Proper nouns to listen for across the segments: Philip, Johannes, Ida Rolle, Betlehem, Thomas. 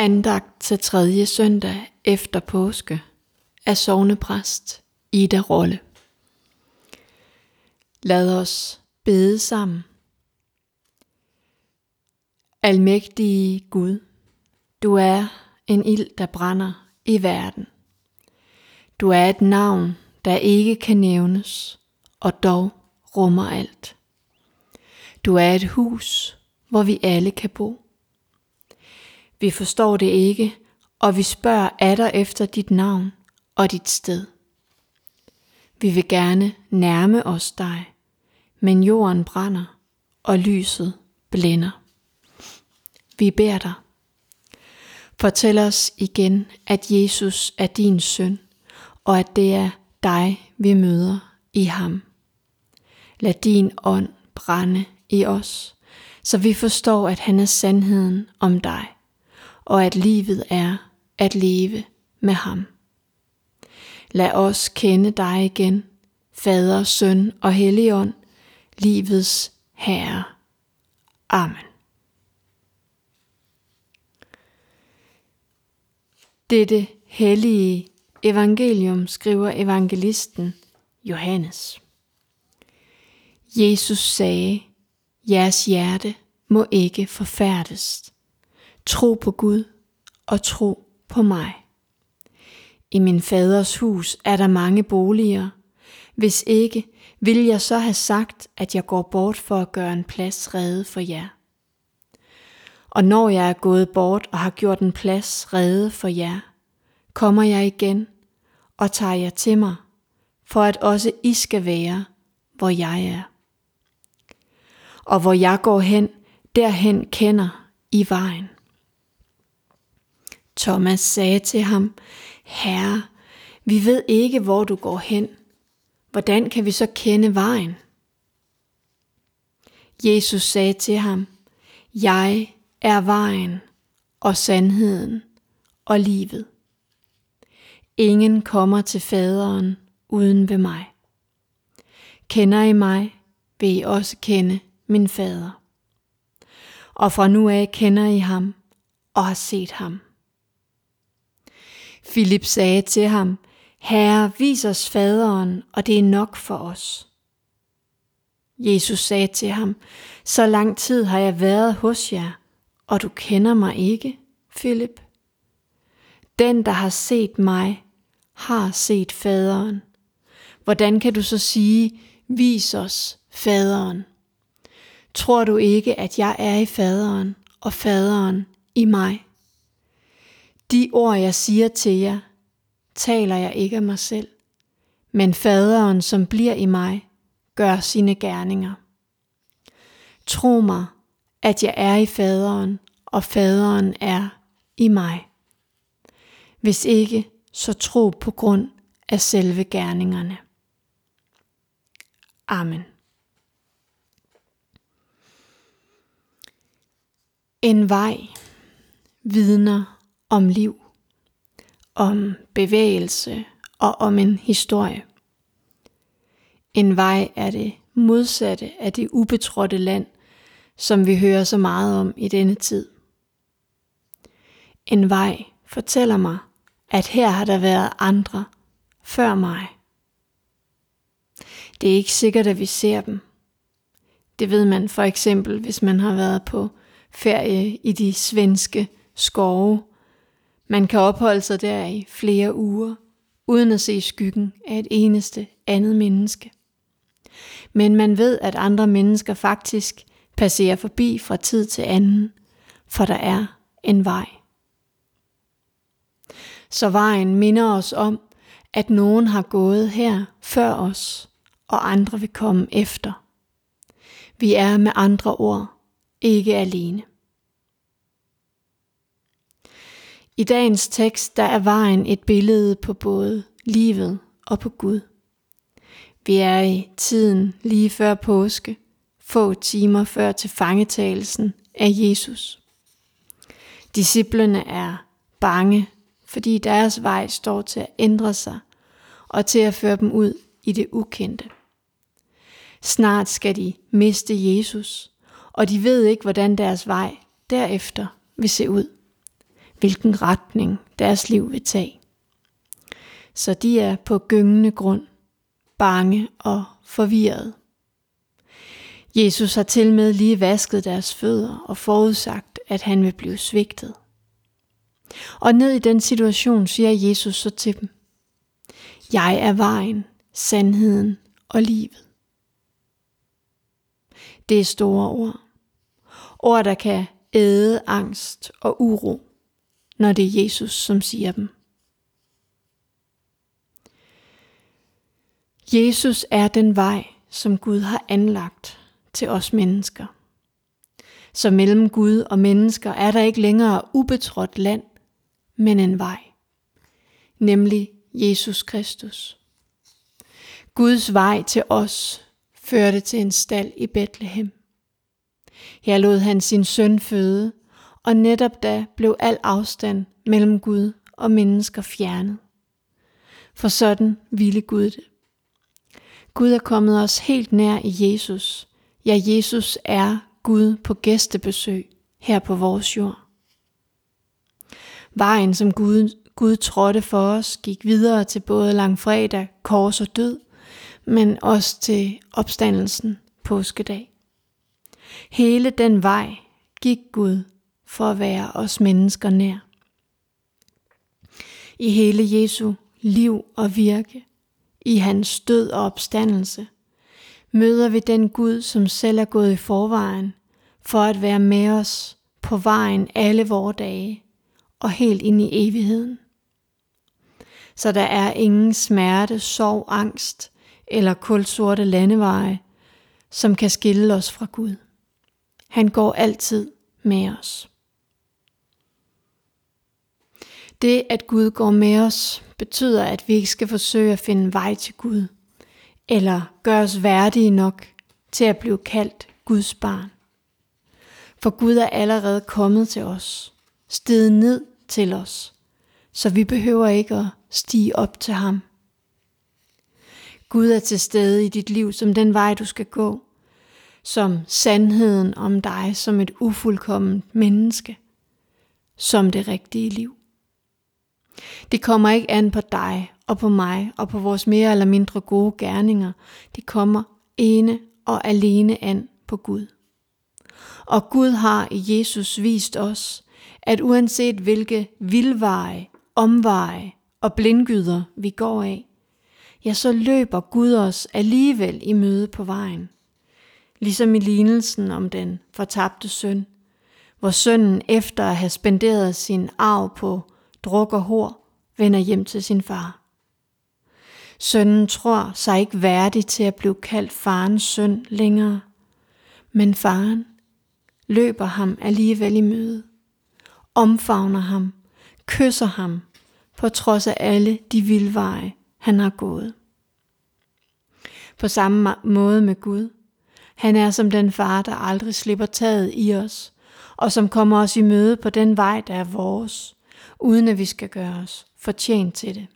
Andagt til 3. søndag efter påske af sognepræst Ida Rolle. Lad os bede sammen. Almægtige Gud, du er en ild, der brænder i verden. Du er et navn, der ikke kan nævnes, og dog rummer alt. Du er et hus, hvor vi alle kan bo. Vi forstår det ikke, og vi spørger atter efter dit navn og dit sted. Vi vil gerne nærme os dig, men jorden brænder, og lyset blænder. Vi beder dig, fortæl os igen, at Jesus er din søn, og at det er dig, vi møder i ham. Lad din ånd brænde i os, så vi forstår, at han er sandheden om dig, og at livet er at leve med ham. Lad os kende dig igen, Fader, Søn og Helligånd, livets Herre. Amen. Dette hellige evangelium skriver evangelisten Johannes. Jesus sagde, jeres hjerte må ikke forfærdes. Tro på Gud og tro på mig. I min faders hus er der mange boliger. Hvis ikke, vil jeg så have sagt, at jeg går bort for at gøre en plads rede for jer. Og når jeg er gået bort og har gjort en plads rede for jer, kommer jeg igen og tager jer til mig, for at også I skal være, hvor jeg er. Og hvor jeg går hen, derhen kender I vejen. Thomas sagde til ham, Herre, vi ved ikke, hvor du går hen. Hvordan kan vi så kende vejen? Jesus sagde til ham, jeg er vejen og sandheden og livet. Ingen kommer til faderen uden ved mig. Kender I mig, vil I også kende min fader. Og fra nu af kender I ham og har set ham. Philip sagde til ham, Herre, vis os faderen, og det er nok for os. Jesus sagde til ham, så lang tid har jeg været hos jer, og du kender mig ikke, Philip. Den, der har set mig, har set faderen. Hvordan kan du så sige, vis os faderen? Tror du ikke, at jeg er i faderen, og faderen i mig? De ord, jeg siger til jer, taler jeg ikke af mig selv, men faderen, som bliver i mig, gør sine gerninger. Tro mig, at jeg er i faderen, og faderen er i mig. Hvis ikke, så tro på grund af selve gerningerne. Amen. En vej vidner om liv, om bevægelse og om en historie. En vej er det modsatte af det ubetrådte land, som vi hører så meget om i denne tid. En vej fortæller mig, at her har der været andre før mig. Det er ikke sikkert, at vi ser dem. Det ved man for eksempel, hvis man har været på ferie i de svenske skove. Man kan opholde sig der i flere uger, uden at se skyggen af et eneste andet menneske. Men man ved, at andre mennesker faktisk passerer forbi fra tid til anden, for der er en vej. Så vejen minder os om, at nogen har gået her før os, og andre vil komme efter. Vi er med andre ord ikke alene. I dagens tekst, der er vejen et billede på både livet og på Gud. Vi er i tiden lige før påske, få timer før tilfangetagelsen af Jesus. Disciplene er bange, fordi deres vej står til at ændre sig og til at føre dem ud i det ukendte. Snart skal de miste Jesus, og de ved ikke, hvordan deres vej derefter vil se ud. hvilken retning deres liv vil tage. Så de er på gyngende grund, bange og forvirrede. Jesus har til med lige vasket deres fødder og forudsagt, at han vil blive svigtet. Og ned i den situation siger Jesus så til dem: Jeg er vejen, sandheden og livet. Det er store ord. Ord, der kan æde angst og uro, når det er Jesus, som siger dem. Jesus er den vej, som Gud har anlagt til os mennesker. Så mellem Gud og mennesker er der ikke længere ubetrådt land, men en vej, nemlig Jesus Kristus. Guds vej til os førte til en stald i Betlehem. Her lod han sin søn føde, og netop da blev al afstand mellem Gud og mennesker fjernet. For sådan ville Gud det. Gud er kommet os helt nær i Jesus. Ja, Jesus er Gud på gæstebesøg her på vores jord. Vejen, som Gud trådte for os, gik videre til både langfredag, kors og død, men også til opstandelsen påskedag. Hele den vej gik Gud for at være os mennesker nær. I hele Jesu liv og virke, i hans død og opstandelse, møder vi den Gud, som selv er gået i forvejen for at være med os på vejen alle vore dage og helt ind i evigheden. Så der er ingen smerte, sorg, angst eller kulsorte landeveje, som kan skille os fra Gud. Han går altid med os. Det, at Gud går med os, betyder, at vi ikke skal forsøge at finde vej til Gud, eller gøre os værdige nok til at blive kaldt Guds barn. For Gud er allerede kommet til os, steget ned til os, så vi behøver ikke at stige op til ham. Gud er til stede i dit liv som den vej, du skal gå, som sandheden om dig som et ufuldkomment menneske, som det rigtige liv. Det kommer ikke an på dig og på mig og på vores mere eller mindre gode gerninger. Det kommer ene og alene an på Gud. Og Gud har i Jesus vist os, at uanset hvilke vildveje, omveje og blindgyder vi går af, ja, så løber Gud os alligevel i møde på vejen. Ligesom i lignelsen om den fortabte søn, hvor sønnen efter at have spenderet sin arv på druk og hår, vender hjem til sin far. Sønnen tror sig ikke værdig til at blive kaldt farens søn længere, men faren løber ham alligevel i møde, omfavner ham, kysser ham, på trods af alle de vildveje, han har gået. På samme måde med Gud. Han er som den far, der aldrig slipper taget i os, og som kommer os i møde på den vej, der er vores, uden at vi skal gøre os fortjent til det.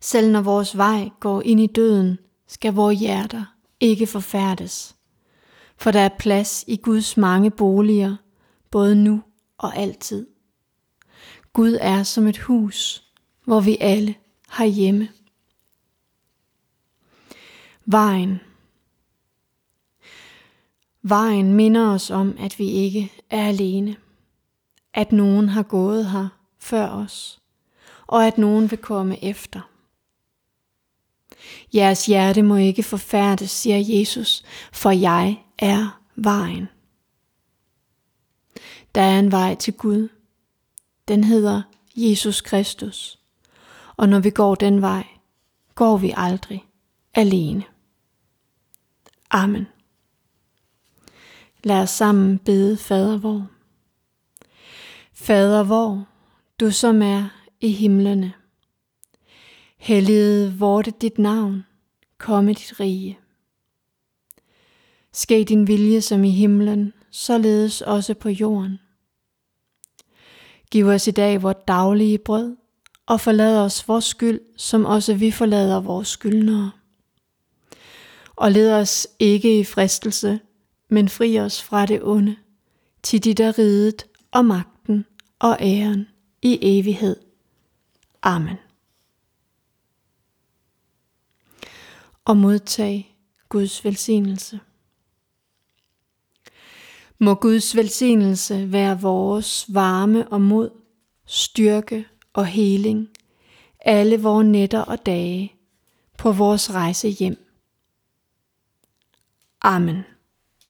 Selv når vores vej går ind i døden, skal vores hjerter ikke forfærdes, for der er plads i Guds mange boliger, både nu og altid. Gud er som et hus, hvor vi alle har hjemme. Vejen minder os om, at vi ikke er alene, at nogen har gået her før os, og at nogen vil komme efter. Jeres hjerte må ikke forfærdes, siger Jesus, for jeg er vejen. Der er en vej til Gud. Den hedder Jesus Kristus, og når vi går den vej, går vi aldrig alene. Amen. Lad os sammen bede Fader vor. Fader vor, du som er i himlene. Helliget vorte dit navn, komme dit rige. Ske din vilje som i himlen, således også på jorden. Giv os i dag vort daglige brød, og forlad os vores skyld, som også vi forlader vores skyldnere. Og led os ikke i fristelse, men fri os fra det onde, til dit er riget og magten og æren i evighed. Amen. Og modtag Guds velsignelse. Må Guds velsignelse være vores varme og mod, styrke og heling, alle vore nætter og dage, på vores rejse hjem. Amen.